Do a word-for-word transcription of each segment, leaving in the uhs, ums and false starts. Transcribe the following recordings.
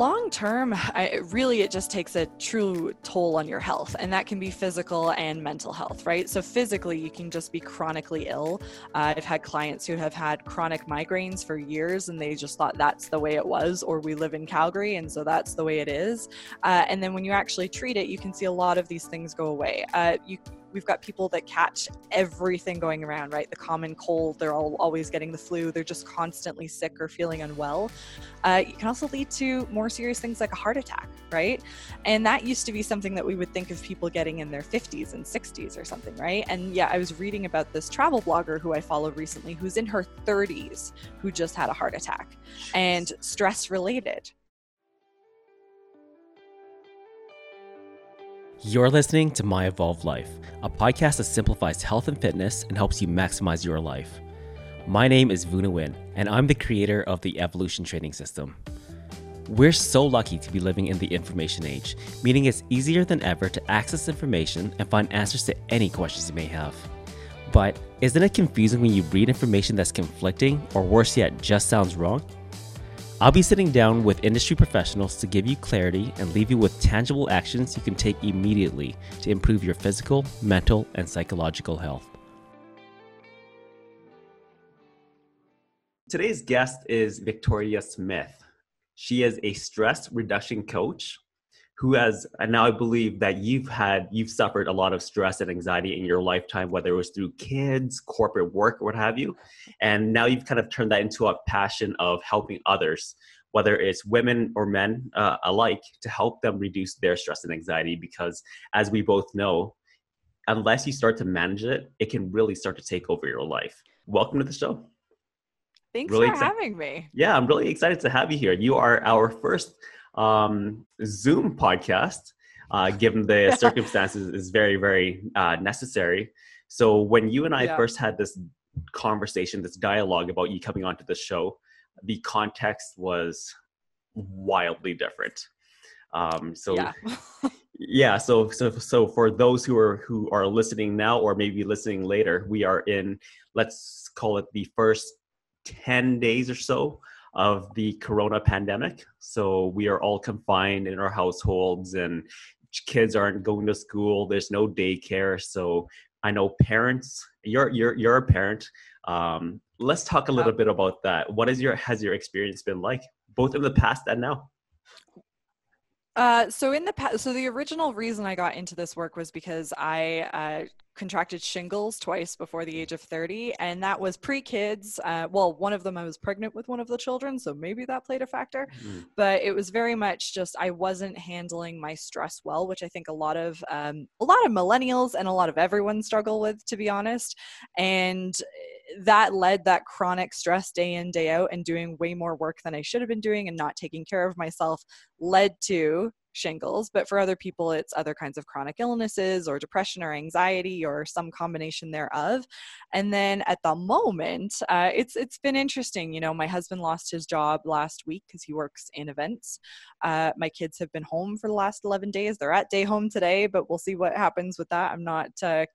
long term, I, really, it just takes a true toll on your health, and that can be physical and mental health, right? So physically, you can just be chronically ill. Uh, I've had clients who have had chronic migraines for years, and they just thought that's the way it was, or we live in Calgary, and so that's the way it is. Uh, and then when you actually treat it, you can see a lot of these things go away. Uh, you We've got people that catch everything going around, right? The common cold, they're all always getting the flu. They're just constantly sick or feeling unwell. Uh, it can also lead to more serious things like a heart attack, right? And that used to be something that we would think of people getting in their fifties and sixties or something, right? And yeah, I was reading about this travel blogger who I follow recently, who's in her thirties, who just had a heart attack and stress related. You're listening to My Evolved Life, a podcast that simplifies health and fitness and helps you maximize your life. My name is Vuna Nguyen, and I'm the creator of the Evolution Training System. We're so lucky to be living in the information age, meaning it's easier than ever to access information and find answers to any questions you may have. But isn't it confusing when you read information that's conflicting, or worse yet, just sounds wrong? I'll be sitting down with industry professionals to give you clarity and leave you with tangible actions you can take immediately to improve your physical, mental, and psychological health. Today's guest is Victoria Smith. She is a stress reduction coach who has, and now I believe that you've had, you've suffered a lot of stress and anxiety in your lifetime, whether it was through kids, corporate work, or what have you. And now you've kind of turned that into a passion of helping others, whether it's women or men uh, alike, to help them reduce their stress and anxiety. Because as we both know, unless you start to manage it, it can really start to take over your life. Welcome to the show. Thanks really for exci- having me. Yeah, I'm really excited to have you here. You are our first um Zoom podcast, uh given the circumstances, is very very uh necessary. So when you and I yeah. first had this conversation, this dialogue about you coming onto the show, the context was wildly different. um so yeah, yeah so so so for those who are who are listening now, or maybe listening later, we are in, let's call it, the first ten days or so of the corona pandemic. So we are all confined in our households, and kids aren't going to school. There's no daycare. So I know parents, you're you're you're a parent. Um, let's talk a little bit about that. What is your has your experience been like, both in the past and now? Uh, so in the past, so the original reason I got into this work was because I uh, contracted shingles twice before the age of thirty, and that was pre-kids. Uh, well, one of them, I was pregnant with one of the children, so maybe that played a factor. Mm. But it was very much just I wasn't handling my stress well, which I think a lot of um, a lot of millennials and a lot of everyone struggle with, to be honest. And that led that chronic stress day in, day out, and doing way more work than I should have been doing and not taking care of myself led to shingles. But for other people, it's other kinds of chronic illnesses or depression or anxiety or some combination thereof. And then at the moment, uh, it's it's been interesting. You know, my husband lost his job last week because he works in events. Uh, my kids have been home for the last eleven days. They're at day home today, but we'll see what happens with that. I'm not uh,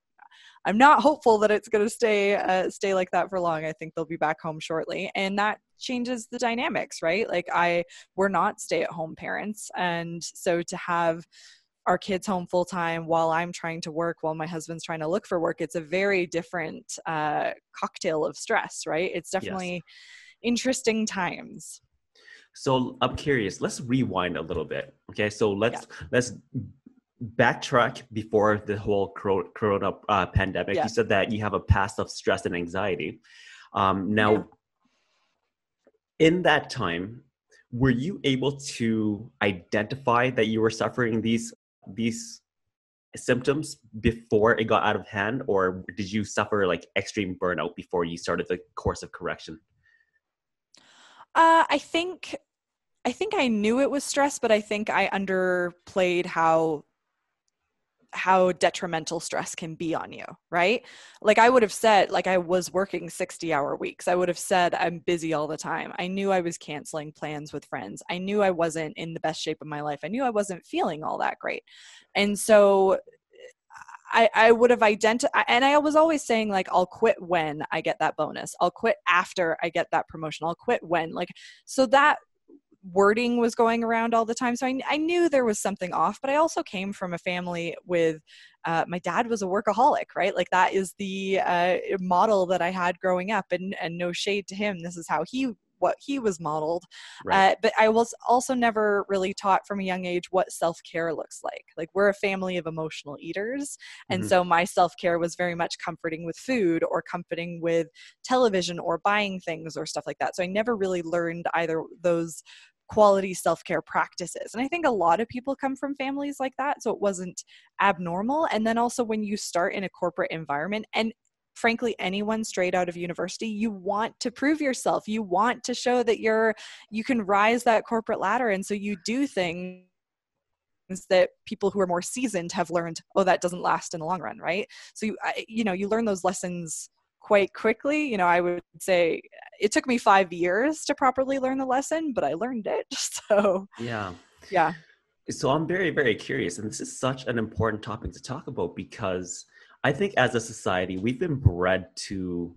I'm not hopeful that it's going to stay uh, stay like that for long. I think they'll be back home shortly. And that changes the dynamics, right? Like I, we're not stay-at-home parents. And so to have our kids home full-time while I'm trying to work, while my husband's trying to look for work, it's a very different uh, cocktail of stress, right? It's definitely yes. interesting times. So I'm curious, let's rewind a little bit. Okay, so let's yeah. let's backtrack before the whole corona uh, pandemic. Yeah. You said that you have a past of stress and anxiety. Um, now, yeah. in that time, were you able to identify that you were suffering these these symptoms before it got out of hand, or did you suffer like extreme burnout before you started the course of correction? Uh, I think I think I knew it was stress, but I think I underplayed how. how detrimental stress can be on you, right? Like I would have said, like I was working sixty hour weeks. I would have said I'm busy all the time. I knew I was canceling plans with friends. I knew I wasn't in the best shape of my life. I knew I wasn't feeling all that great. And so I, I would have identified, and I was always saying like, I'll quit when I get that bonus. I'll quit after I get that promotion. I'll quit when, like, so that wording was going around all the time. So I, I knew there was something off, but I also came from a family with, uh, my dad was a workaholic, right? Like that is the uh, model that I had growing up, and, and no shade to him. This is how he what he was modeled. Right. Uh, but I was also never really taught from a young age what self-care looks like. Like we're a family of emotional eaters. And mm-hmm. so my self-care was very much comforting with food or comforting with television or buying things or stuff like that. So I never really learned either those quality self-care practices. And I think a lot of people come from families like that. So it wasn't abnormal. And then also when you start in a corporate environment, and frankly, anyone straight out of university, you want to prove yourself. You want to show that you're, you can rise that corporate ladder. And so you do things that people who are more seasoned have learned, oh, that doesn't last in the long run, right? So, you, you know, you learn those lessons quite quickly. You know, I would say it took me five years to properly learn the lesson, but I learned it. So, yeah. Yeah. So I'm very, very curious. And this is such an important topic to talk about, because I think as a society, we've been bred to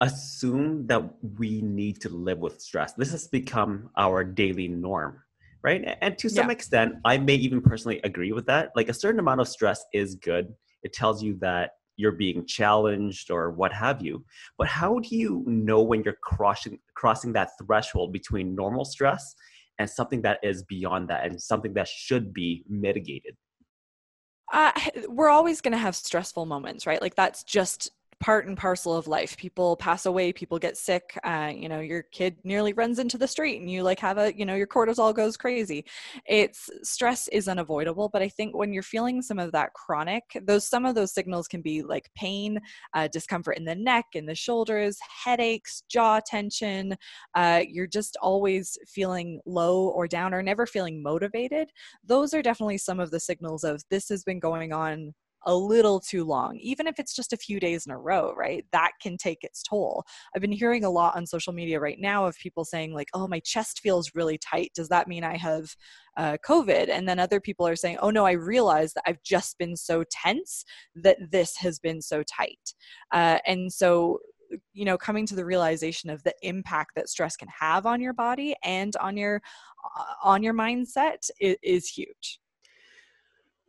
assume that we need to live with stress. This has become our daily norm, right? And to some yeah. extent, I may even personally agree with that. Like a certain amount of stress is good. It tells you that you're being challenged or what have you. But how do you know when you're crossing, crossing that threshold between normal stress and something that is beyond that and something that should be mitigated? Uh, we're always going to have stressful moments, right? Like that's just part and parcel of life. People pass away, people get sick, uh, you know, your kid nearly runs into the street and you like have a, you know, your cortisol goes crazy. It's stress is unavoidable, but I think when you're feeling some of that chronic, those, some of those signals can be like pain, uh, discomfort in the neck, in the shoulders, headaches, jaw tension. Uh, you're just always feeling low or down or never feeling motivated. Those are definitely some of the signals of this has been going on a little too long, even if it's just a few days in a row, right? That can take its toll. I've been hearing a lot on social media right now of people saying like, oh, my chest feels really tight. Does that mean I have uh, COVID? And then other people are saying, oh no, I realize that I've just been so tense that this has been so tight. Uh, and so, you know, coming to the realization of the impact that stress can have on your body and on your, on your mindset is, is huge.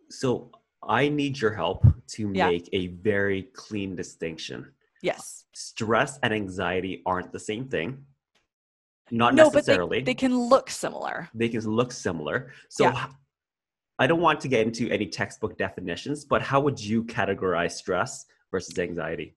So I need your help to make yeah. a very clean distinction. Yes. Stress and anxiety aren't the same thing. Not no, necessarily. But they, they can look similar. They can look similar. So yeah. I don't want to get into any textbook definitions, but how would you categorize stress versus anxiety?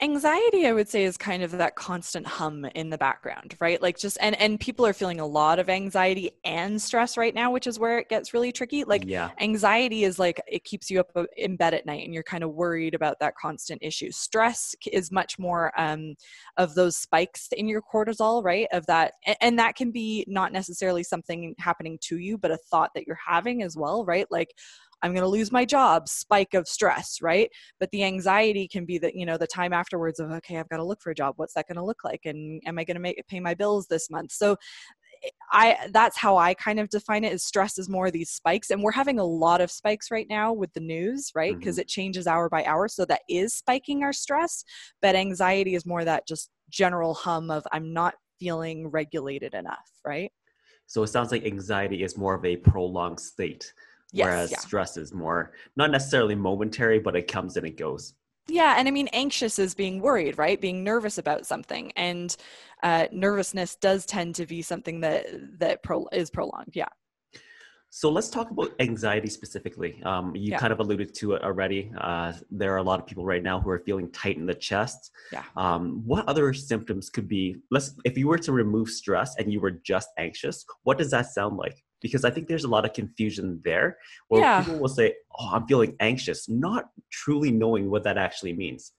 Anxiety, I would say, is kind of that constant hum in the background, right? Like just, and, and people are feeling a lot of anxiety and stress right now, which is where it gets really tricky. Like yeah. anxiety is like, it keeps you up in bed at night and you're kind of worried about that constant issue. Stress is much more um, of those spikes in your cortisol, right? Of that. And that can be not necessarily something happening to you, but a thought that you're having as well, right? Like, I'm going to lose my job, spike of stress, right? But the anxiety can be that, you know, the time afterwards of, okay, I've got to look for a job. What's that going to look like? And am I going to make pay my bills this month? So I, that's how I kind of define it, is stress is more of these spikes. And we're having a lot of spikes right now with the news, right? Because mm-hmm. it changes hour by hour. So that is spiking our stress, but anxiety is more that just general hum of I'm not feeling regulated enough, right? So it sounds like anxiety is more of a prolonged state. Yes, whereas yeah. stress is more, not necessarily momentary, but it comes and it goes. Yeah. And I mean, anxious is being worried, right? Being nervous about something. And uh, nervousness does tend to be something that that pro- is prolonged. Yeah. So let's talk about anxiety specifically. Um, you yeah. kind of alluded to it already. Uh, there are a lot of people right now who are feeling tight in the chest. Yeah. Um, what other symptoms could be, let's, if you were to remove stress and you were just anxious, what does that sound like? Because I think there's a lot of confusion there where yeah. people will say, oh, I'm feeling anxious, not truly knowing what that actually means.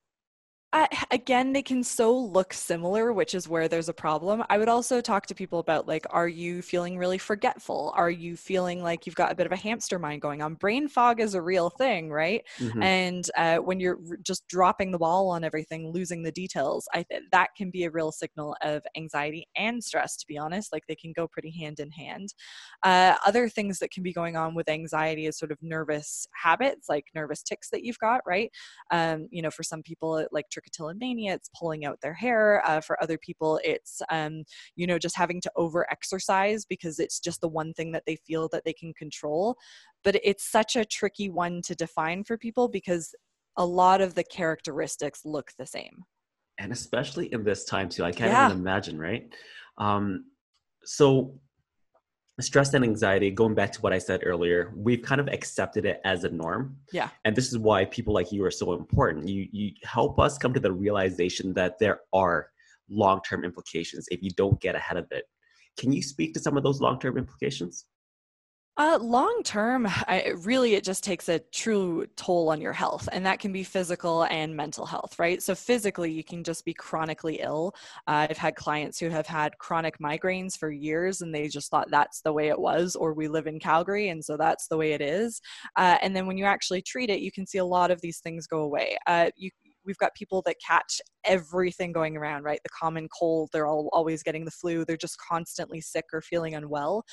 Uh, again, they can so look similar, which is where there's a problem. I would also talk to people about like, are you feeling really forgetful? Are you feeling like you've got a bit of a hamster mind going on? Brain fog is a real thing, right? Mm-hmm. And uh, when you're just dropping the ball on everything, losing the details, I th- that can be a real signal of anxiety and stress, to be honest. Like they can go pretty hand in hand. Uh, other things that can be going on with anxiety is sort of nervous habits, like nervous tics that you've got, right? Um, you know, for some people, it, like trichotillomania, it's pulling out their hair. Uh, for other people, it's, um, you know, just having to over-exercise because it's just the one thing that they feel that they can control. But it's such a tricky one to define for people because a lot of the characteristics look the same. And especially in this time too, I can't yeah. even imagine, right? Um, so stress and anxiety, going back to what I said earlier, we've kind of accepted it as a norm. Yeah. And this is why people like you are so important. You, you help us come to the realization that there are long-term implications if you don't get ahead of it. Can you speak to some of those long-term implications? Uh, long term, I, really, it just takes a true toll on your health, and that can be physical and mental health, right? So physically, you can just be chronically ill. Uh, I've had clients who have had chronic migraines for years, and they just thought that's the way it was, or we live in Calgary, and so that's the way it is. Uh, and then when you actually treat it, you can see a lot of these things go away. Uh, you We've got people that catch everything going around, right? The common cold, they're all always getting the flu. They're just constantly sick or feeling unwell.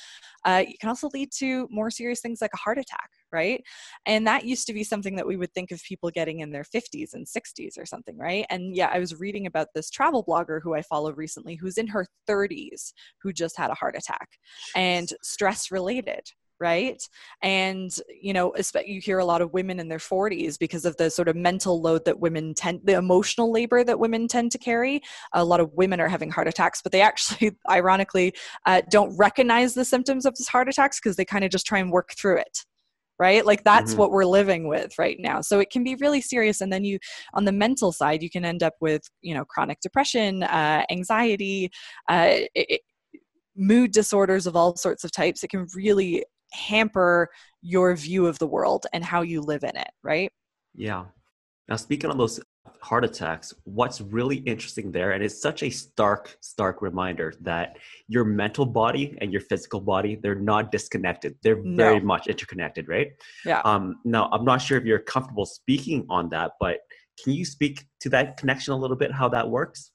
Uh, it can also lead to more serious things like a heart attack, right? And that used to be something that we would think of people getting in their fifties and sixties or something, right? And yeah, I was reading about this travel blogger who I follow recently, who's in her thirties, who just had a heart attack and stress related. Right. And, you know, you hear a lot of women in their forties because of the sort of mental load that women tend, the emotional labor that women tend to carry. A lot of women are having heart attacks, but they actually, ironically, uh, don't recognize the symptoms of these heart attacks because they kind of just try and work through it. Right? Like that's mm-hmm. what we're living with right now. So it can be really serious. And then you, on the mental side, you can end up with, you know, chronic depression, uh, anxiety, uh, it, mood disorders of all sorts of types. It can really hamper your view of the world and how you live in it, right? Yeah. Now, speaking of those heart attacks, what's really interesting there, and it's such a stark, stark reminder that your mental body and your physical body, they're not disconnected. They're no. very much interconnected, right? Yeah. Um, now, I'm not sure if you're comfortable speaking on that, but can you speak to that connection a little bit, how that works?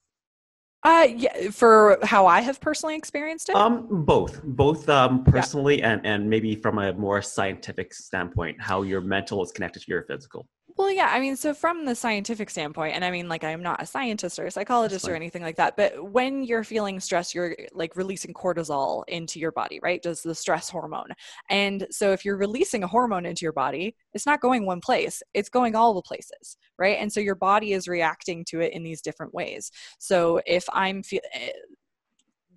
Uh, yeah, for how I have personally experienced it? Um, both, both um, personally yeah. and, and maybe from a more scientific standpoint, how your mental is connected to your physical. Well, yeah, I mean, so from the scientific standpoint, and I mean, like, I'm not a scientist or a psychologist or anything like that, but when you're feeling stress, you're like releasing cortisol into your body, right? Does the stress hormone. And so if you're releasing a hormone into your body, it's not going one place, it's going all the places, right? And so your body is reacting to it in these different ways. So if I'm feeling...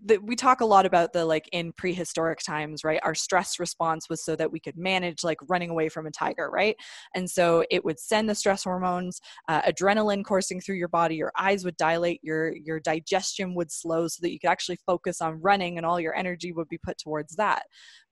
That we talk a lot about the like in prehistoric times, right? Our stress response was so that we could manage like running away from a tiger, right? And so it would send the stress hormones, uh, adrenaline coursing through your body, your eyes would dilate, your your digestion would slow so that you could actually focus on running and all your energy would be put towards that.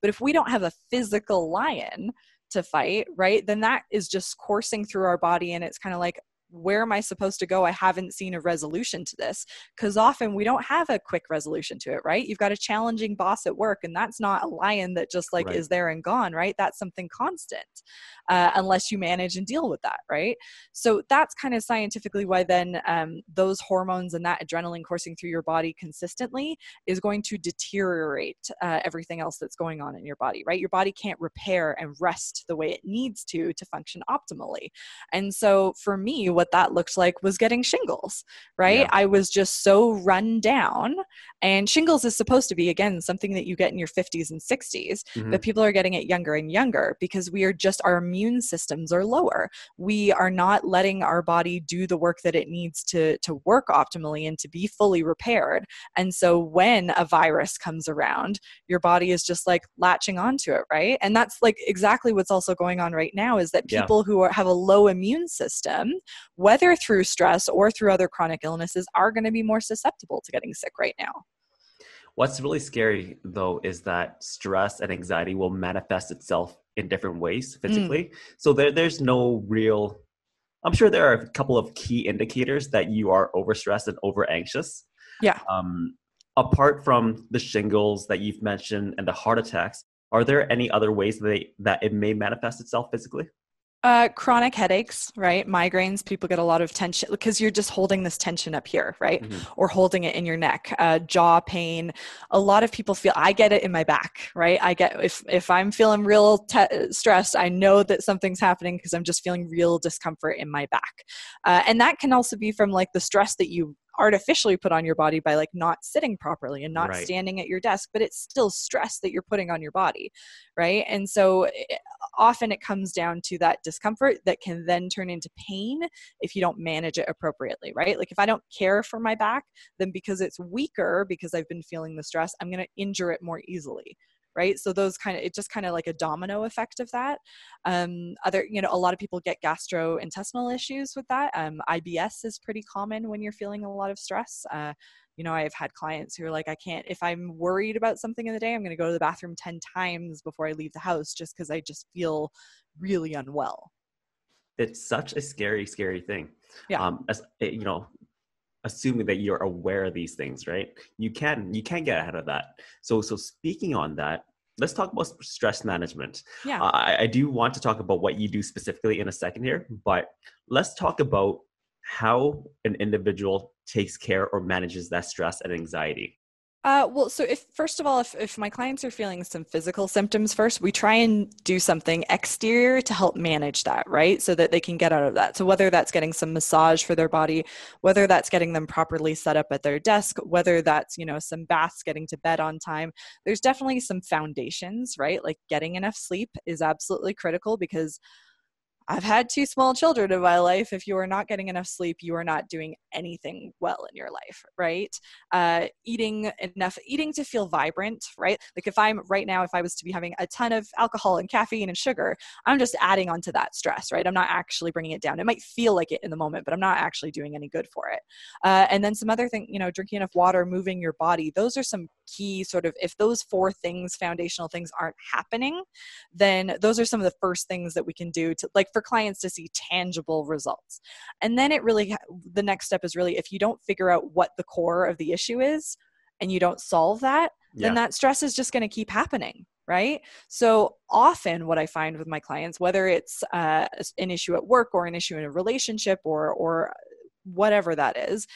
But if we don't have a physical lion to fight, right, then that is just coursing through our body and it's kind of like, where am I supposed to go? I haven't seen a resolution to this because often we don't have a quick resolution to it, right? You've got a challenging boss at work and that's not a lion that just like right. is there and gone, right? That's something constant uh, unless you manage and deal with that, right? So that's kind of scientifically why then um, those hormones and that adrenaline coursing through your body consistently is going to deteriorate uh, everything else that's going on in your body, right? Your body can't repair and rest the way it needs to to function optimally. And so for me, what that looked like was getting shingles, right? Yeah. I was just so run down, and shingles is supposed to be, again, something that you get in your fifties and sixties, mm-hmm. but people are getting it younger and younger because we are just, our immune systems are lower. We are not letting our body do the work that it needs to, to work optimally and to be fully repaired. And so when a virus comes around, your body is just like latching onto it, right? And that's like exactly what's also going on right now is that people yeah. who are, have a low immune system, whether through stress or through other chronic illnesses, are going to be more susceptible to getting sick right now. What's really scary, though, is that stress and anxiety will manifest itself in different ways physically. Mm. So there, there's no real... I'm sure there are a couple of key indicators that you are overstressed and over-anxious. Yeah. Um, apart from the shingles that you've mentioned and the heart attacks, are there any other ways that, they, that it may manifest itself physically? Uh, chronic headaches, right? Migraines, people get a lot of tension because you're just holding this tension up here, right? Mm-hmm. Or holding it in your neck, uh, jaw pain. A lot of people feel, I get it in my back, right? I get, if, if I'm feeling real te- stressed, I know that something's happening because I'm just feeling real discomfort in my back. Uh, and that can also be from like the stress that you artificially put on your body by like not sitting properly and not right. standing at your desk, but it's still stress that you're putting on your body, right? And so it, often it comes down to that discomfort that can then turn into pain if you don't manage it appropriately, right? Like if I don't care for my back, then because it's weaker, because I've been feeling the stress, I'm going to injure it more easily, right? So those kind of, it just kind of like a domino effect of that. Um, other, you know, a lot of people get gastrointestinal issues with that. Um, I B S is pretty common when you're feeling a lot of stress. Uh, you know, I've had clients who are like, I can't, if I'm worried about something in the day, I'm going to go to the bathroom ten times before I leave the house just because I just feel really unwell. It's such a scary, scary thing. Yeah. Um, as, you know, assuming that you're aware of these things, right? You can, you can get ahead of that. So, so speaking on that, let's talk about stress management. Yeah. Uh, I, I do want to talk about what you do specifically in a second here, but let's talk about how an individual takes care or manages that stress and anxiety. Uh, well, so if, first of all, if, if my clients are feeling some physical symptoms first, we try and do something exterior to help manage that, right? So that they can get out of that. So whether that's getting some massage for their body, whether that's getting them properly set up at their desk, whether that's, you know, some baths, getting to bed on time, there's definitely some foundations, right? Like getting enough sleep is absolutely critical because I've had two small children in my life. If you are not getting enough sleep, you are not doing anything well in your life, right? Uh, eating enough, eating to feel vibrant, right? Like if I'm right now, if I was to be having a ton of alcohol and caffeine and sugar, I'm just adding onto that stress, right? I'm not actually bringing it down. It might feel like it in the moment, but I'm not actually doing any good for it. Uh, and then some other thing, you know, drinking enough water, moving your body. Those are some key sort of, if those four things, foundational things aren't happening, then those are some of the first things that we can do to like, for clients to see tangible results. And then it really, the next step is really, if you don't figure out what the core of the issue is and you don't solve that, yeah. then that stress is just going to keep happening, right? So often what I find with my clients, whether it's uh, an issue at work or an issue in a relationship or or whatever that is,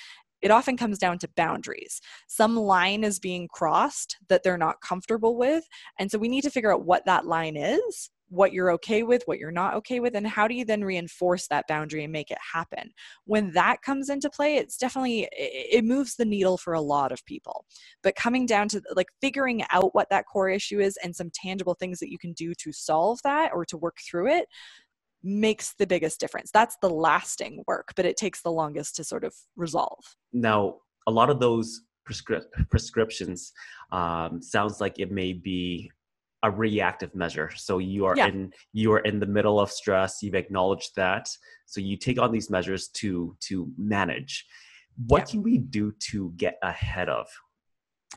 it often comes down to boundaries. Some line is being crossed that they're not comfortable with. And so we need to figure out what that line is, what you're okay with, what you're not okay with, and how do you then reinforce that boundary and make it happen? When that comes into play, it's definitely, it moves the needle for a lot of people. But coming down to like figuring out what that core issue is and some tangible things that you can do to solve that or to work through it makes the biggest difference. That's the lasting work, but it takes the longest to sort of resolve. Now, a lot of those prescri- prescriptions um, sounds like it may be a reactive measure. So you are yeah. in, you are in the middle of stress. You've acknowledged that. So you take on these measures to, to manage. What yeah. can we do to get ahead of?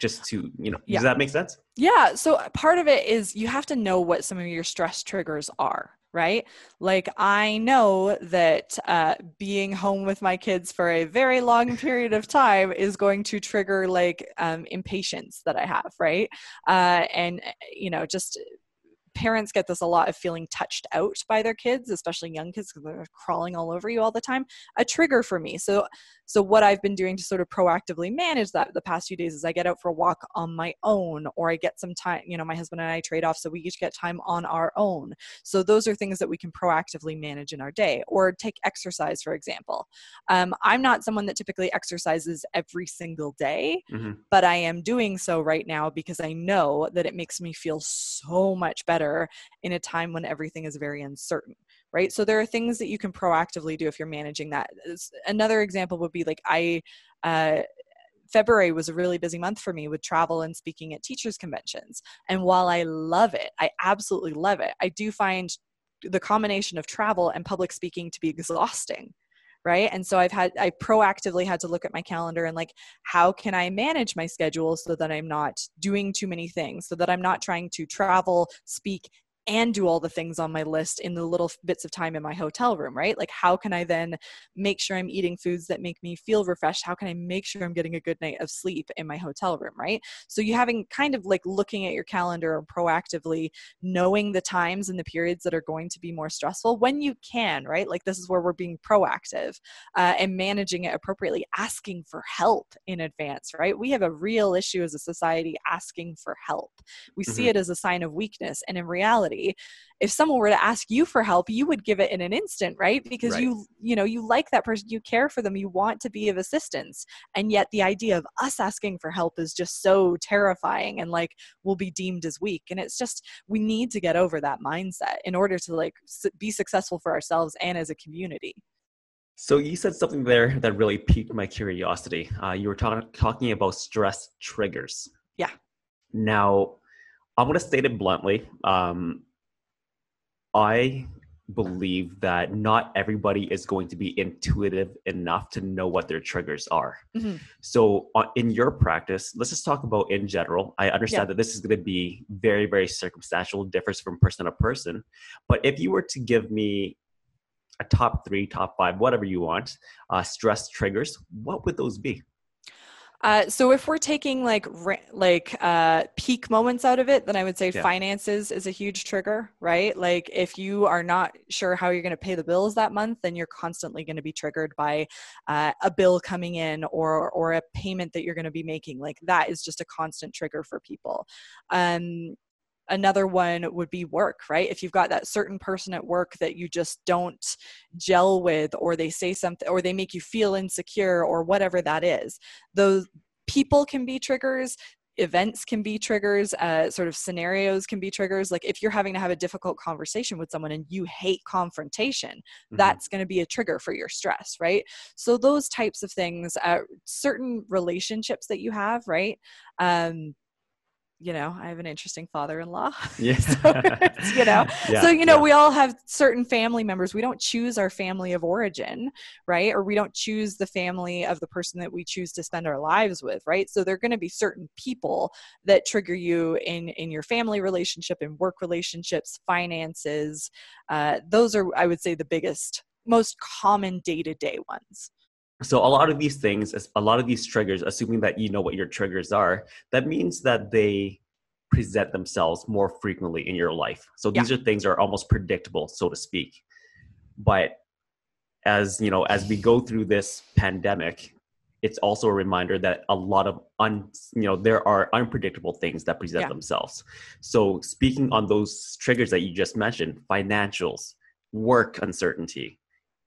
Just to, you know, yeah. does that make sense? Yeah. So part of it is you have to know what some of your stress triggers are, right? Like I know that uh, being home with my kids for a very long period of time is going to trigger like um, impatience that I have, right? Uh, and, you know, just parents get this a lot of feeling touched out by their kids, especially young kids, because they're crawling all over you all the time, a trigger for me. So so what I've been doing to sort of proactively manage that the past few days is I get out for a walk on my own, or I get some time, you know, my husband and I trade off, so we each get time on our own. So those are things that we can proactively manage in our day, or take exercise, for example. Um, I'm not someone that typically exercises every single day, mm-hmm. but I am doing so right now because I know that it makes me feel so much better in a time when everything is very uncertain, right? So there are things that you can proactively do if you're managing that. Another example would be like I, uh, February was a really busy month for me with travel and speaking at teachers' conventions. And while I love it, I absolutely love it, I do find the combination of travel and public speaking to be exhausting. Right. And so I've had, I proactively had to look at my calendar and like, how can I manage my schedule so that I'm not doing too many things, so that I'm not trying to travel, speak, and do all the things on my list in the little bits of time in my hotel room, right? Like, how can I then make sure I'm eating foods that make me feel refreshed? How can I make sure I'm getting a good night of sleep in my hotel room, right? So you having kind of like looking at your calendar and proactively knowing the times and the periods that are going to be more stressful when you can, right? Like, this is where we're being proactive uh, and managing it appropriately, asking for help in advance, right? We have a real issue as a society asking for help. We mm-hmm. see it as a sign of weakness. And in reality, if someone were to ask you for help, you would give it in an instant, right? Because right. you, you know, you like that person, you care for them, you want to be of assistance. And yet the idea of us asking for help is just so terrifying and like we'll be deemed as weak. And it's just, we need to get over that mindset in order to like be successful for ourselves and as a community. So you said something there that really piqued my curiosity. Uh, you were talk- talking about stress triggers. Yeah. Now, I'm going to state it bluntly. Um, I believe that not everybody is going to be intuitive enough to know what their triggers are. Mm-hmm. So uh, in your practice, let's just talk about in general. I understand yeah. that this is going to be very, very circumstantial, differs from person to person. But if you were to give me a top three, top five, whatever you want, uh, stress triggers, what would those be? Uh, so if we're taking like ra- like uh, peak moments out of it, then I would say yeah. finances is a huge trigger, right? Like if you are not sure how you're going to pay the bills that month, then you're constantly going to be triggered by uh, a bill coming in or or a payment that you're going to be making. Like that is just a constant trigger for people. Um, Another one would be work, right? If you've got that certain person at work that you just don't gel with, or they say something, or they make you feel insecure, or whatever that is, those people can be triggers. Events can be triggers, uh, sort of scenarios can be triggers. Like if you're having to have a difficult conversation with someone and you hate confrontation, mm-hmm. that's going to be a trigger for your stress, right? So those types of things, uh, certain relationships that you have, right? Um, you know, I have an interesting father-in-law, yeah. so, you know, yeah, so, you know, yeah. we all have certain family members. We don't choose our family of origin, right? Or we don't choose the family of the person that we choose to spend our lives with, right? So there are going to be certain people that trigger you in, in your family relationship, in work relationships, finances. Uh, those are, I would say, the biggest, most common day-to-day ones. So a lot of these things, a lot of these triggers, assuming that you know what your triggers are, that means that they present themselves more frequently in your life. So these yeah. are things that are almost predictable, so to speak. But as you know, as we go through this pandemic, it's also a reminder that a lot of, un, you know, there are unpredictable things that present yeah. themselves. So speaking on those triggers that you just mentioned, financials, work uncertainty,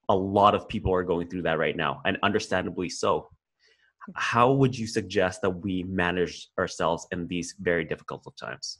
a lot of people are going through that right now, and understandably so. How would you suggest that we manage ourselves in these very difficult times?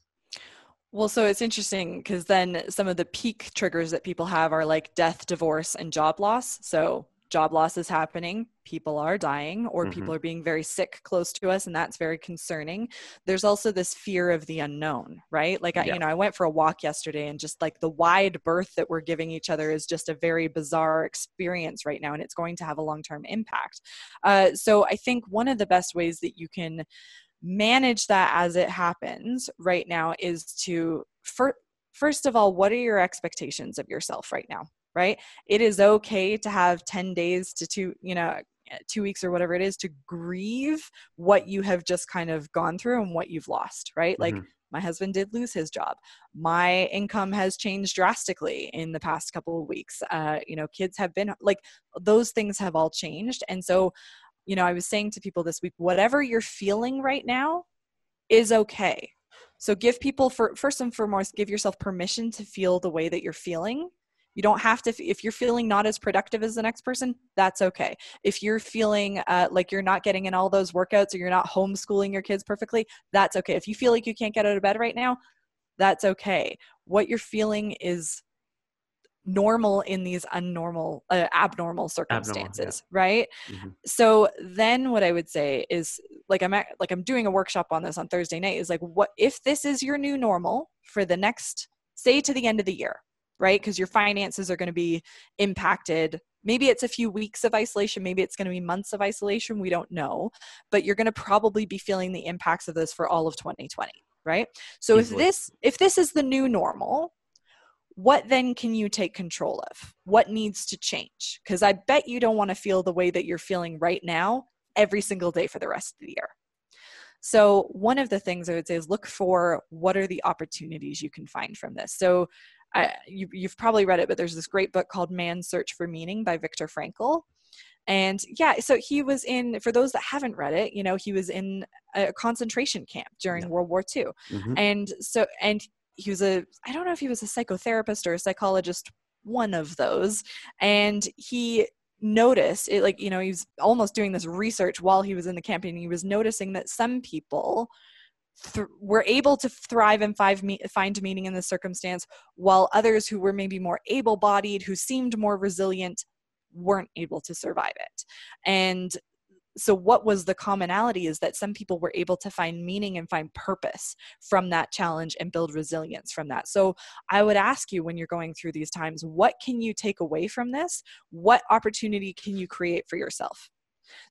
Well, so it's interesting because then some of the peak triggers that people have are like death, divorce, and job loss. So job loss is happening. People are dying, or mm-hmm. people are being very sick close to us, and that's very concerning. There's also this fear of the unknown, right? Like, I, yeah. you know, I went for a walk yesterday, and just like the wide berth that we're giving each other is just a very bizarre experience right now, and it's going to have a long-term impact. Uh, so I think one of the best ways that you can manage that as it happens right now is to, fir- first of all, what are your expectations of yourself right now, right? It is okay to have ten days to two, you know, two weeks or whatever it is to grieve what you have just kind of gone through and what you've lost, right? Mm-hmm. Like my husband did lose his job. My income has changed drastically in the past couple of weeks. Uh, you know, kids have been like, those things have all changed. And so, you know, I was saying to people this week, whatever you're feeling right now is okay. So give people for, first and foremost, give yourself permission to feel the way that you're feeling. You don't have to, if you're feeling not as productive as the next person, that's okay. If you're feeling uh, like you're not getting in all those workouts or you're not homeschooling your kids perfectly, that's okay. If you feel like you can't get out of bed right now, that's okay. What you're feeling is normal in these unnormal, uh, abnormal circumstances, abnormal, yeah. right? Mm-hmm. So then what I would say is like, I'm at, like I'm doing a workshop on this on Thursday night is like, what if this is your new normal for the next, say to the end of the year, right? Because your finances are going to be impacted. Maybe it's a few weeks of isolation. Maybe it's going to be months of isolation. We don't know, but you're going to probably be feeling the impacts of this for all of twenty twenty, right? So Easily. if this, if this is the new normal, what then can you take control of? What needs to change? Because I bet you don't want to feel the way that you're feeling right now every single day for the rest of the year. So one of the things I would say is look for what are the opportunities you can find from this. So I, you, you've probably read it, but there's this great book called Man's Search for Meaning by Viktor Frankl. And yeah, so he was in, for those that haven't read it, you know, he was in a concentration camp during yeah. World War Two. Mm-hmm. And so, and he was a, I don't know if he was a psychotherapist or a psychologist, one of those. And he noticed it, like, you know, he was almost doing this research while he was in the camp, and he was noticing that some people th- were able to thrive and five me- find meaning in this circumstance, while others who were maybe more able-bodied, who seemed more resilient, weren't able to survive it. And so what was the commonality is that some people were able to find meaning and find purpose from that challenge and build resilience from that. So I would ask you, when you're going through these times, what can you take away from this? What opportunity can you create for yourself?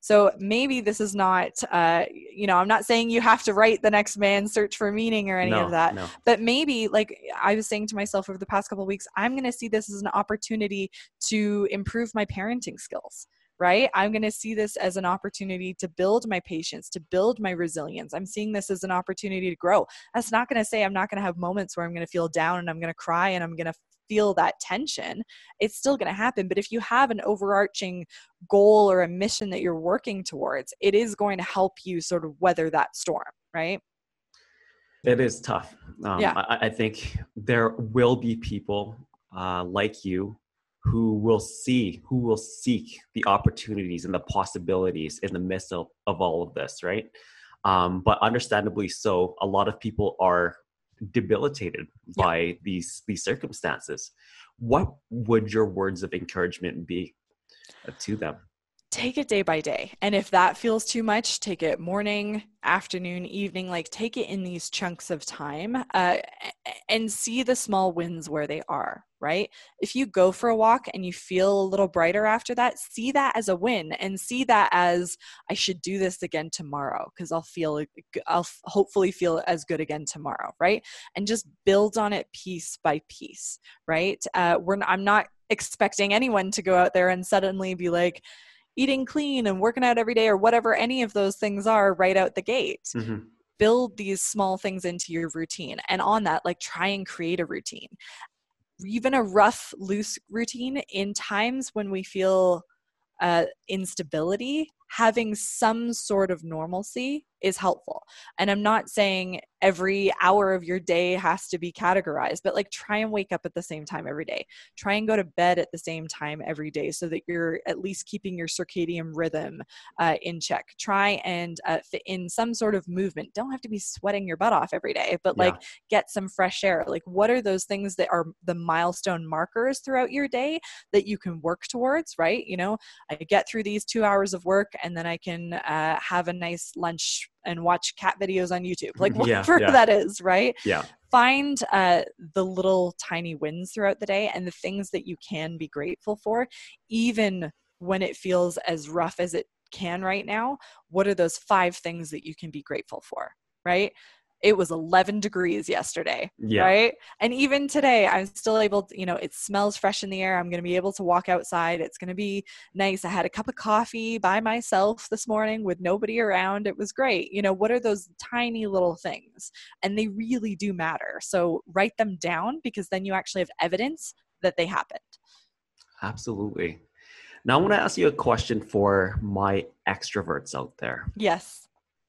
So maybe this is not, uh, you know, I'm not saying you have to write the next Man's Search for Meaning or any no, of that, no. but maybe, like I was saying to myself over the past couple of weeks, I'm going to see this as an opportunity to improve my parenting skills. Right? I'm going to see this as an opportunity to build my patience, to build my resilience. I'm seeing this as an opportunity to grow. That's not going to say I'm not going to have moments where I'm going to feel down and I'm going to cry and I'm going to feel that tension. It's still going to happen. But if you have an overarching goal or a mission that you're working towards, it is going to help you sort of weather that storm, right? It is tough. Um, yeah. I, I think there will be people uh, like you who will see, who will seek the opportunities and the possibilities in the midst of, of all of this, right? Um, but understandably so, a lot of people are debilitated yeah. by these these circumstances. What would your words of encouragement be to them? Take it day by day. And if that feels too much, take it morning, afternoon, evening, like take it in these chunks of time uh, and see the small wins where they are, right? If you go for a walk and you feel a little brighter after that, see that as a win and see that as, I should do this again tomorrow because I'll feel, I'll hopefully feel as good again tomorrow, right? And just build on it piece by piece, right? Uh, we're, I'm not expecting anyone to go out there and suddenly be like, eating clean and working out every day or whatever any of those things are right out the gate. Mm-hmm. Build these small things into your routine. And on that, like try and create a routine. Even a rough, loose routine in times when we feel uh, instability, having some sort of normalcy is helpful. And I'm not saying every hour of your day has to be categorized, but like try and wake up at the same time every day. Try and go to bed at the same time every day so that you're at least keeping your circadian rhythm uh, in check. Try and uh, fit in some sort of movement. Don't have to be sweating your butt off every day, but like yeah. get some fresh air. Like what are those things that are the milestone markers throughout your day that you can work towards, right? You know, I get through these two hours of work and then I can uh, have a nice lunch and watch cat videos on YouTube, like whatever yeah, yeah. that is, right? Yeah. Find uh, the little tiny wins throughout the day and the things that you can be grateful for, even when it feels as rough as it can right now. What are those five things that you can be grateful for, right? It was eleven degrees yesterday, yeah. right? And even today, I'm still able to, you know, it smells fresh in the air. I'm going to be able to walk outside. It's going to be nice. I had a cup of coffee by myself this morning with nobody around. It was great. You know, what are those tiny little things? And they really do matter. So write them down because then you actually have evidence that they happened. Absolutely. Now I want to ask you a question for my extroverts out there. Yes.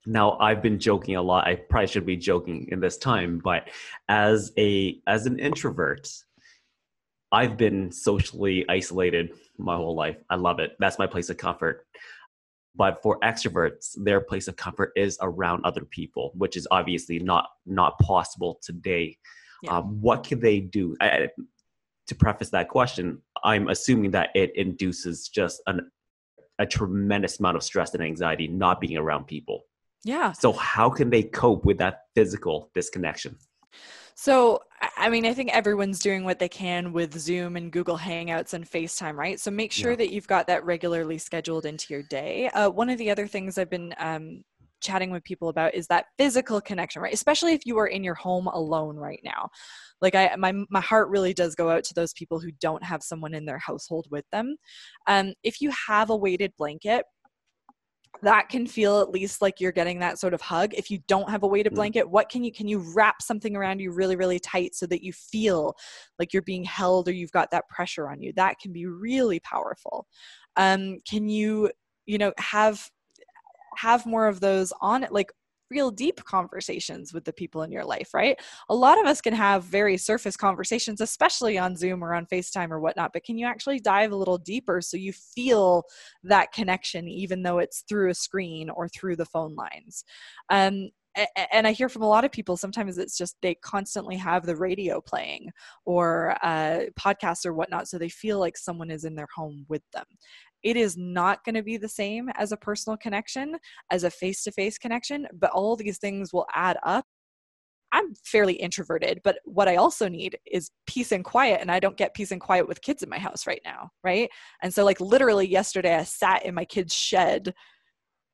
Now, I've been joking a lot. I probably should be joking in this time, but as a as an introvert, I've been socially isolated my whole life. I love it. That's my place of comfort. But for extroverts, their place of comfort is around other people, which is obviously not not possible today. Yeah. Um, what can they do? I, to preface that question, I'm assuming that it induces just an, a tremendous amount of stress and anxiety not being around people. Yeah. So how can they cope with that physical disconnection? So, I mean, I think everyone's doing what they can with Zoom and Google Hangouts and FaceTime, right? So make sure yeah. that you've got that regularly scheduled into your day. Uh, one of the other things I've been um, chatting with people about is that physical connection, right? Especially if you are in your home alone right now. Like I, my, my heart really does go out to those people who don't have someone in their household with them. Um, if you have a weighted blanket, that can feel at least like you're getting that sort of hug. If you don't have a weighted blanket, what can you, can you wrap something around you really, really tight so that you feel like you're being held or you've got that pressure on you? That can be really powerful. Um, can you, you know, have, have more of those on it, like real deep conversations with the people in your life, right? A lot of us can have very surface conversations, especially on Zoom or on FaceTime or whatnot, but can you actually dive a little deeper so you feel that connection, even though it's through a screen or through the phone lines? Um, and I hear from a lot of people, sometimes it's just they constantly have the radio playing or uh, podcasts or whatnot, so they feel like someone is in their home with them. It is not going to be the same as a personal connection, as a face-to-face connection, but all these things will add up. I'm fairly introverted, but what I also need is peace and quiet, and I don't get peace and quiet with kids in my house right now, right? And so like literally yesterday, I sat in my kids' shed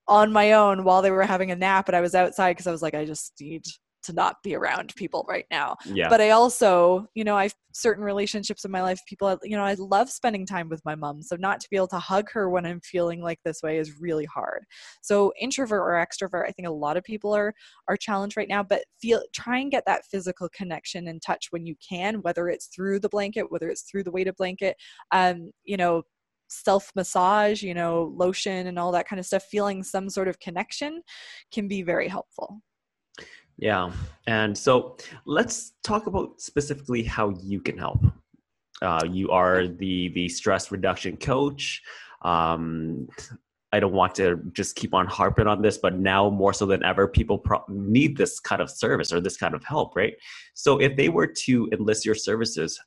on my own while they were having a nap, and I was outside because I was like, I just need to not be around people right now. Yeah. But I also, you know, I've certain relationships in my life, people, you know, I love spending time with my mom. So not to be able to hug her when I'm feeling like this way is really hard. So introvert or extrovert, I think a lot of people are, are challenged right now, but feel, try and get that physical connection and touch when you can, whether it's through the blanket, whether it's through the weighted blanket, um, you know, self-massage, you know, lotion and all that kind of stuff. Feeling some sort of connection can be very helpful. Yeah. And so let's talk about specifically how you can help. Uh, you are the, the stress reduction coach. Um, I don't want to just keep on harping on this, but now more so than ever, people pro- need this kind of service or this kind of help, right? So if they were to enlist your services,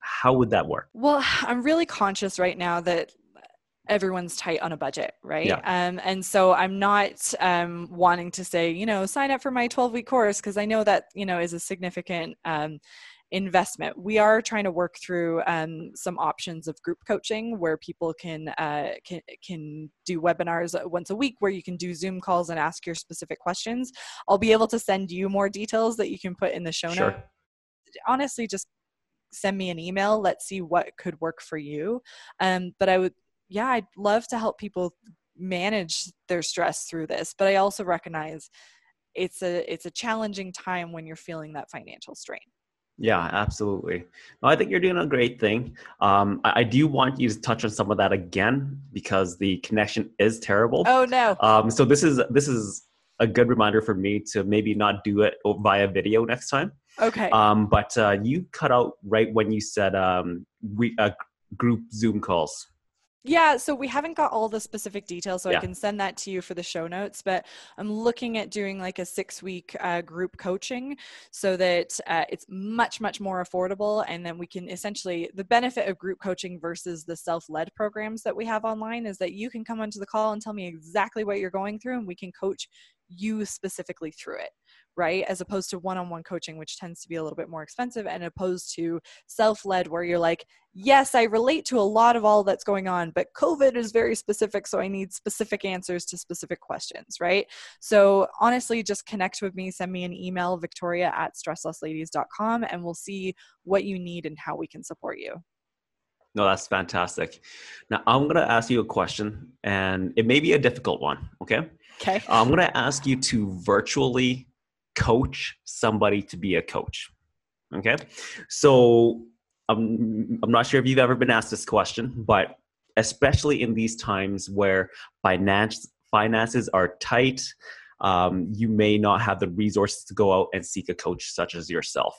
how would that work? Well, I'm really conscious right now that everyone's tight on a budget, right? Yeah. Um, and so I'm not um, wanting to say, you know, sign up for my twelve-week course, because I know that, you know, is a significant um, investment. We are trying to work through um, some options of group coaching where people can, uh, can can do webinars once a week where you can do Zoom calls and ask your specific questions. I'll be able to send you more details that you can put in the show sure. notes. Honestly, just send me an email. Let's see what could work for you. Um, but I would, yeah, I'd love to help people manage their stress through this, but I also recognize it's a it's a challenging time when you're feeling that financial strain. Yeah, absolutely. Well, I think you're doing a great thing. Um, I, I do want you to touch on some of that again because the connection is terrible. Oh no! Um, so this is this is a good reminder for me to maybe not do it via video next time. Okay. Um, but uh, you cut out right when you said um, we uh, group Zoom calls. Yeah, so we haven't got all the specific details, so yeah. I can send that to you for the show notes, but I'm looking at doing like a six-week uh, group coaching so that uh, it's much, much more affordable, and then we can essentially, the benefit of group coaching versus the self-led programs that we have online is that you can come onto the call and tell me exactly what you're going through, and we can coach you specifically through it, right? As opposed to one-on-one coaching, which tends to be a little bit more expensive, and opposed to self-led where you're like, yes, I relate to a lot of all that's going on, but COVID is very specific. So I need specific answers to specific questions, right? So honestly, just connect with me, send me an email, Victoria at stresslessladies dot com, and we'll see what you need and how we can support you. No, that's fantastic. Now I'm going to ask you a question, and it may be a difficult one. Okay. Okay. I'm going to ask you to virtually coach somebody to be a coach. Okay. So I'm, I'm not sure if you've ever been asked this question, but especially in these times where finance, finances are tight, um, you may not have the resources to go out and seek a coach such as yourself.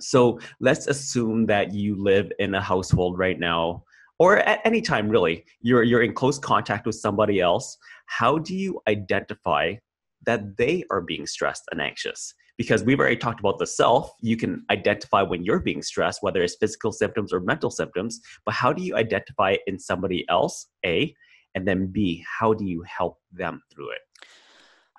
So let's assume that you live in a household right now, or at any time really, you're you're in close contact with somebody else. How do you identify that they are being stressed and anxious? Because we've already talked about the self. You can identify when you're being stressed, whether it's physical symptoms or mental symptoms, but how do you identify it in somebody else, A, and then B, how do you help them through it?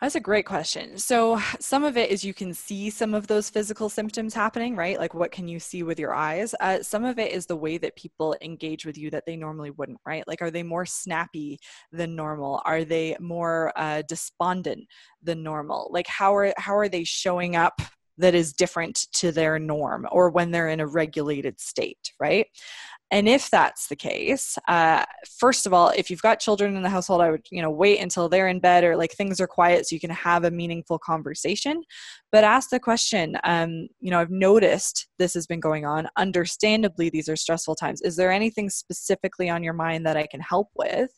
That's a great question. So some of it is you can see some of those physical symptoms happening, right? Like what can you see with your eyes? Uh, some of it is the way that people engage with you that they normally wouldn't, right? Like, are they more snappy than normal? Are they more uh, despondent than normal? Like how are, how are they showing up that is different to their norm or when they're in a regulated state, right? And if that's the case, uh, first of all, if you've got children in the household, I would, you know, wait until they're in bed or like things are quiet so you can have a meaningful conversation. But ask the question, um, you know, I've noticed this has been going on. Understandably, these are stressful times. Is there anything specifically on your mind that I can help with?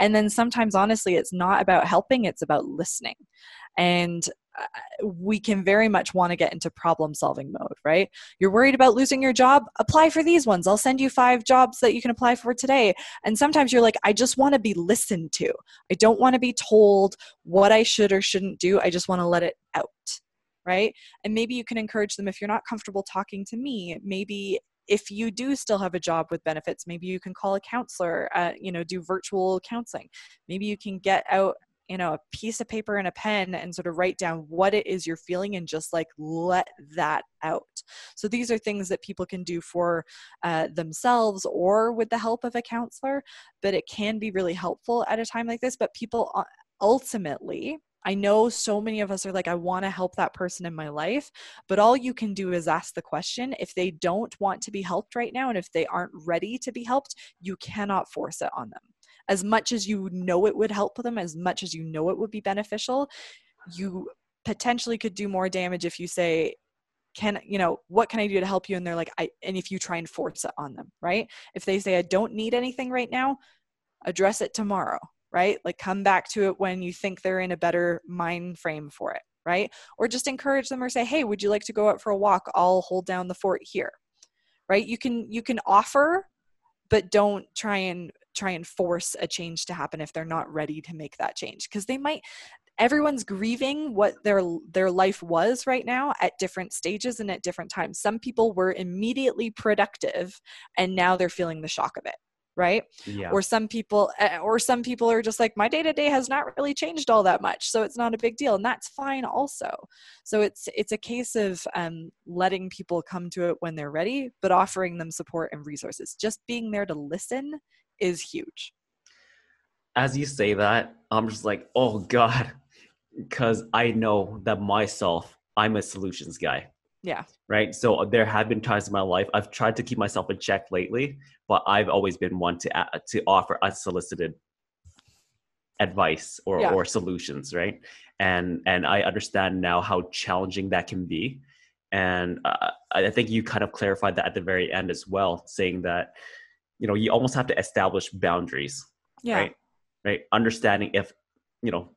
And then sometimes, honestly, it's not about helping, it's about listening. And we can very much want to get into problem solving mode, right? You're worried about losing your job? Apply for these ones. I'll send you five jobs that you can apply for today. And sometimes you're like, I just want to be listened to. I don't want to be told what I should or shouldn't do. I just want to let it out, right? And maybe you can encourage them, if you're not comfortable talking to me, maybe if you do still have a job with benefits, maybe you can call a counselor, uh, you know, do virtual counseling. Maybe you can get out, you know, a piece of paper and a pen and sort of write down what it is you're feeling and just like let that out. So these are things that people can do for uh, themselves or with the help of a counselor, but it can be really helpful at a time like this. But people ultimately, I know so many of us are like, I want to help that person in my life, but all you can do is ask the question. If they don't want to be helped right now, and if they aren't ready to be helped, you cannot force it on them. As much as you know it would help them, as much as you know it would be beneficial, you potentially could do more damage if you say, can, you know, what can I do to help you? And they're like, I, and if you try and force it on them, right? If they say, I don't need anything right now, address it tomorrow, right? Like come back to it when you think they're in a better mind frame for it, right? Or just encourage them or say, hey, would you like to go out for a walk? I'll hold down the fort here, right? You can, you can offer, but don't try and try and force a change to happen if they're not ready to make that change. Because they might, everyone's grieving what their their life was right now at different stages and at different times. Some people were immediately productive and now they're feeling the shock of it, right? Yeah. Or some people, or some people are just like, my day-to-day has not really changed all that much, so it's not a big deal. And that's fine also. So it's, it's a case of um, letting people come to it when they're ready, but offering them support and resources. Just being there to listen is huge. As you say that, I'm just like, oh God, because I know that myself, I'm a solutions guy. Yeah. Right. So there have been times in my life, I've tried to keep myself in check lately, but I've always been one to, uh, to offer unsolicited advice or, yeah. or solutions. Right. And, and I understand now how challenging that can be. And uh, I think you kind of clarified that at the very end as well, saying that, you know, you almost have to establish boundaries, yeah. right? Right. Understanding if, you know,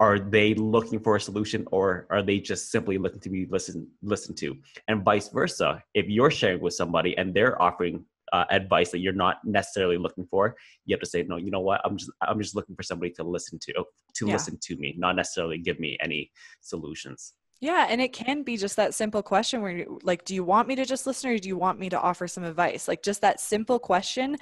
are they looking for a solution or are they just simply looking to be listened listened to, and vice versa. If you're sharing with somebody and they're offering uh, advice that you're not necessarily looking for, you have to say, no, you know what? I'm just I'm just looking for somebody to listen to to yeah. listen to me, not necessarily give me any solutions. Yeah. And it can be just that simple question where you're like, do you want me to just listen or do you want me to offer some advice? Like just that simple question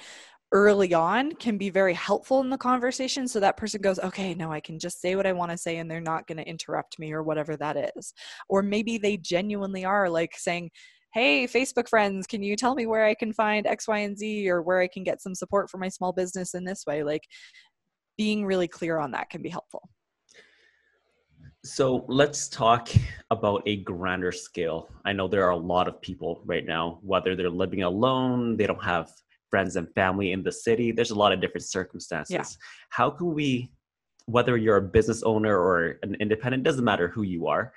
early on can be very helpful in the conversation. So that person goes, okay, no, I can just say what I want to say and they're not going to interrupt me or whatever that is. Or maybe they genuinely are like saying, hey, Facebook friends, can you tell me where I can find X, Y, and Z or where I can get some support for my small business in this way? Like being really clear on that can be helpful. So let's talk about a grander scale. I know there are a lot of people right now, whether they're living alone, they don't have friends and family in the city. There's a lot of different circumstances. Yeah. How can we, whether you're a business owner or an independent, doesn't matter who you are.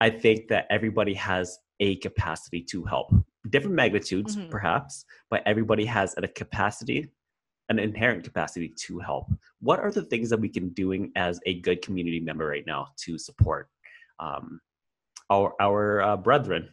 I think that everybody has a capacity to help. Different magnitudes, mm-hmm. perhaps, but everybody has a capacity, an inherent capacity to help. What are the things that we can doing as a good community member right now to support um, our, our uh, brethren?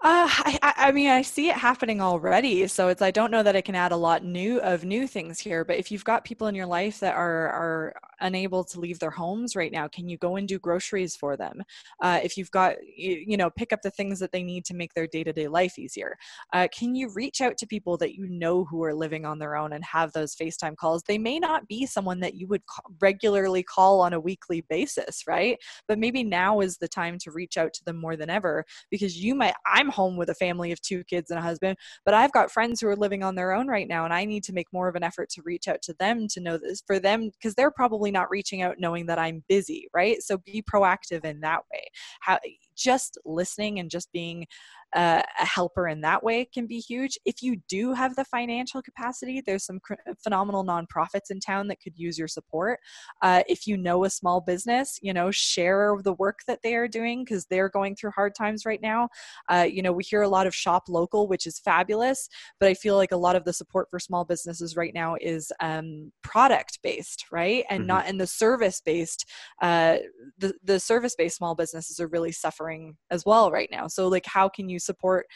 Uh, I, I mean, I see it happening already. So it's, I don't know that I can add a lot new of new things here, but if you've got people in your life that are, are unable to leave their homes right now, can you go and do groceries for them? Uh, if you've got, you, you know, pick up the things that they need to make their day-to-day life easier. Uh, can you reach out to people that you know who are living on their own and have those FaceTime calls? They may not be someone that you would ca- regularly call on a weekly basis, right? But maybe now is the time to reach out to them more than ever, because you might, I'm home with a family of two kids and a husband, but I've got friends who are living on their own right now, and I need to make more of an effort to reach out to them, to know this for them, because they're probably not reaching out knowing that I'm busy, right? So be proactive in that way. How, just listening and just being uh, a helper in that way can be huge. If you do have the financial capacity, there's some cr- phenomenal nonprofits in town that could use your support. Uh, if you know a small business, you know, share the work that they are doing, because they're going through hard times right now. Uh, you know, we hear a lot of shop local, which is fabulous, but I feel like a lot of the support for small businesses right now is um, product-based, right? And mm-hmm. not in the service-based, uh, the, the service-based small businesses are really suffering as well right now. So like, how can you support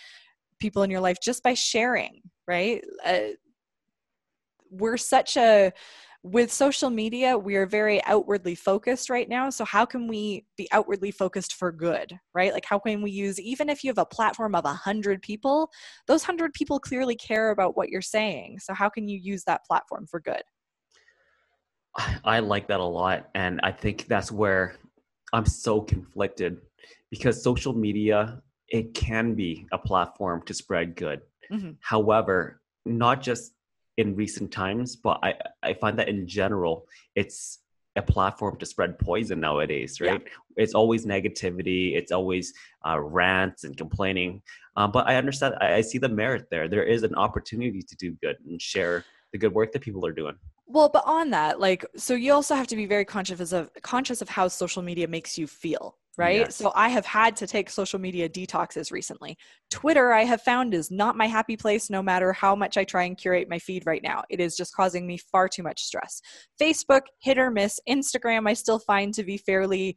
people in your life just by sharing, right? Uh, we're such a, with social media, we are very outwardly focused right now. So how can we be outwardly focused for good, right? Like, how can we use, even if you have a platform of a hundred people, those hundred people clearly care about what you're saying. So how can you use that platform for good? I like that a lot. And I think that's where I'm so conflicted, because social media, it can be a platform to spread good. Mm-hmm. However, not just in recent times, but I, I find that in general, it's a platform to spread poison nowadays, right? Yeah. It's always negativity. It's always uh, rants and complaining. Uh, but I understand, I, I see the merit there. There is an opportunity to do good and share the good work that people are doing. Well, but on that, like, so you also have to be very conscious of conscious of how social media makes you feel, right? Yes. So I have had to take social media detoxes recently. Twitter, I have found, is not my happy place, no matter how much I try and curate my feed right now. It is just causing me far too much stress. Facebook, hit or miss. Instagram, I still find to be fairly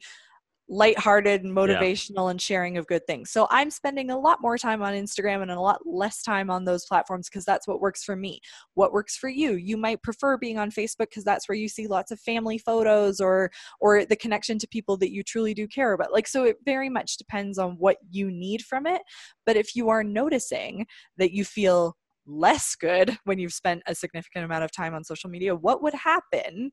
lighthearted and motivational, yeah, and sharing of good things. So I'm spending a lot more time on Instagram and a lot less time on those platforms, because that's what works for me. What works for you? You might prefer being on Facebook because that's where you see lots of family photos or or the connection to people that you truly do care about. Like, so it very much depends on what you need from it. But if you are noticing that you feel less good when you've spent a significant amount of time on social media, what would happen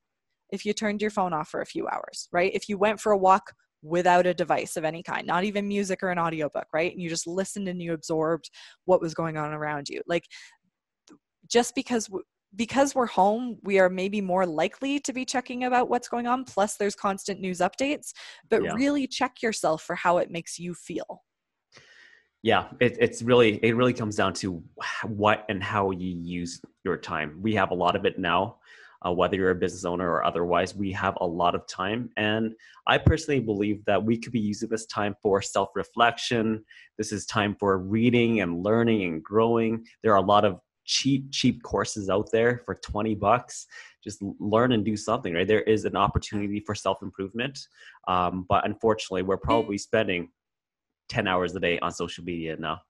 if you turned your phone off for a few hours, right? If you went for a walk without a device of any kind, not even music or an audiobook, right? And you just listened and you absorbed what was going on around you. Like, just because w- because we're home, we are maybe more likely to be checking about what's going on. Plus there's constant news updates, but yeah, really check yourself for how it makes you feel. Yeah, it, it's really, it really comes down to what and how you use your time. We have a lot of it now. Uh, whether you're a business owner or otherwise, we have a lot of time. And I personally believe that we could be using this time for self-reflection. This is time for reading and learning and growing. There are a lot of cheap, cheap courses out there for twenty bucks. Just learn and do something, right? There is an opportunity for self-improvement. Um, but unfortunately, we're probably spending ten hours a day on social media now.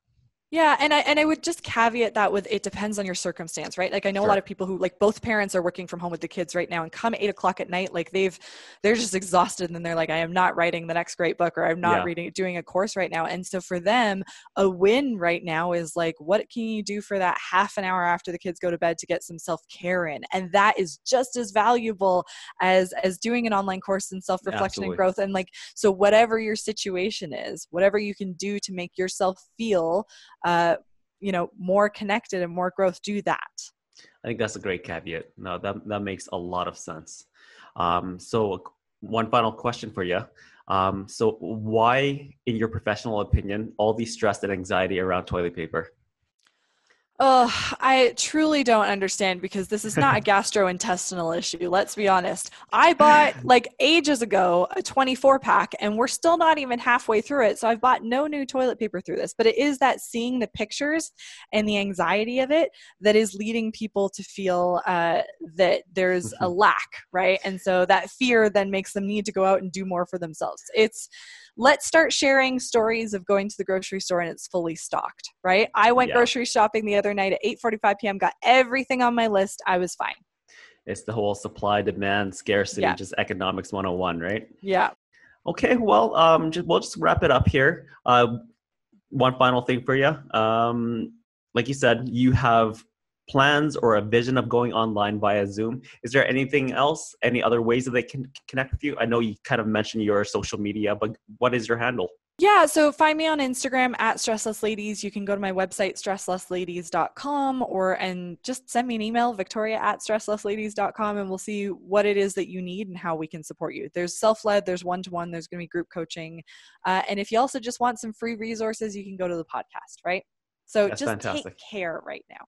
Yeah. And I, and I would just caveat that with, it depends on your circumstance, right? Like, I know sure. a lot of people who, like, both parents are working from home with the kids right now, and come eight o'clock at night, like they've, they're just exhausted. And they're like, I am not writing the next great book, or I'm not yeah. reading, doing a course right now. And so for them, a win right now is like, what can you do for that half an hour after the kids go to bed to get some self-care in? And that is just as valuable as, as doing an online course in self-reflection Absolutely. and growth. And like, so whatever your situation is, whatever you can do to make yourself feel Uh, you know, more connected and more growth, do that. I think that's a great caveat. No, that that makes a lot of sense. Um, so one final question for you. Um, so why, in your professional opinion, all the stress and anxiety around toilet paper? Oh, I truly don't understand, because this is not a gastrointestinal issue. Let's be honest. I bought like ages ago a twenty-four pack and we're still not even halfway through it. So I've bought no new toilet paper through this, but it is that seeing the pictures and the anxiety of it that is leading people to feel uh, that there's a lack, right? And so that fear then makes them need to go out and do more for themselves. It's let's start sharing stories of going to the grocery store and it's fully stocked, right? I went yeah. grocery shopping the other night at eight forty-five p.m., got everything on my list. I was fine. It's the whole supply, demand, scarcity, yeah. just economics one oh one, right? Yeah. Okay. Well, um, just, we'll just wrap it up here. Uh, one final thing for you. Um, like you said, you have plans or a vision of going online via Zoom. Is there anything else, any other ways that they can connect with you? I know you kind of mentioned your social media, but what is your handle? Yeah, so find me on Instagram at stresslessladies. You can go to my website, stresslessladies dot com, or and just send me an email, victoria at stresslessladies dot com, and we'll see what it is that you need and how we can support you. There's self-led, there's one-to-one, there's going to be group coaching. Uh, and if you also just want some free resources, you can go to the podcast, right? So That's just fantastic. Take care right now.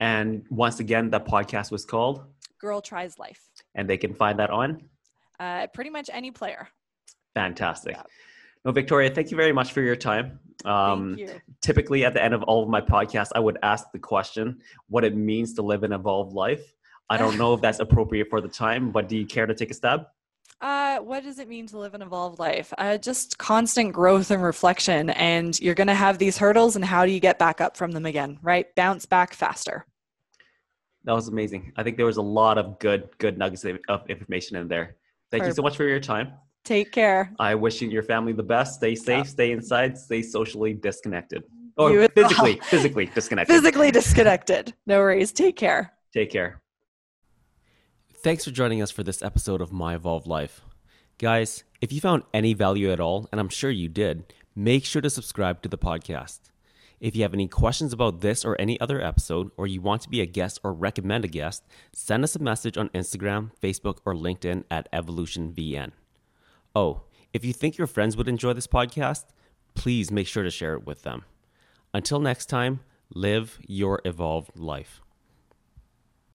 And once again, that podcast was called Girl Tries Life. And they can find that on? Uh, pretty much any player. Fantastic. Yeah. Well, Victoria, thank you very much for your time. Um, thank you. Typically at the end of all of my podcasts, I would ask the question, what it means to live an evolved life. I don't know if that's appropriate for the time, but do you care to take a stab? Uh, what does it mean to live an evolved life? Uh, just constant growth and reflection, and you're going to have these hurdles, and how do you get back up from them again, right? Bounce back faster. That was amazing. I think there was a lot of good, good nuggets of information in there. Thank Perfect. you so much for your time. Take care. I wish you and your family the best. Stay safe, yeah. stay inside, stay socially disconnected. Or you physically, well. physically disconnected. Physically disconnected. No worries. Take care. Take care. Thanks for joining us for this episode of My Evolved Life. Guys, if you found any value at all, and I'm sure you did, make sure to subscribe to the podcast. If you have any questions about this or any other episode, or you want to be a guest or recommend a guest, send us a message on Instagram, Facebook, or LinkedIn at EvolutionVN. Oh, if you think your friends would enjoy this podcast, please make sure to share it with them. Until next time, live your evolved life.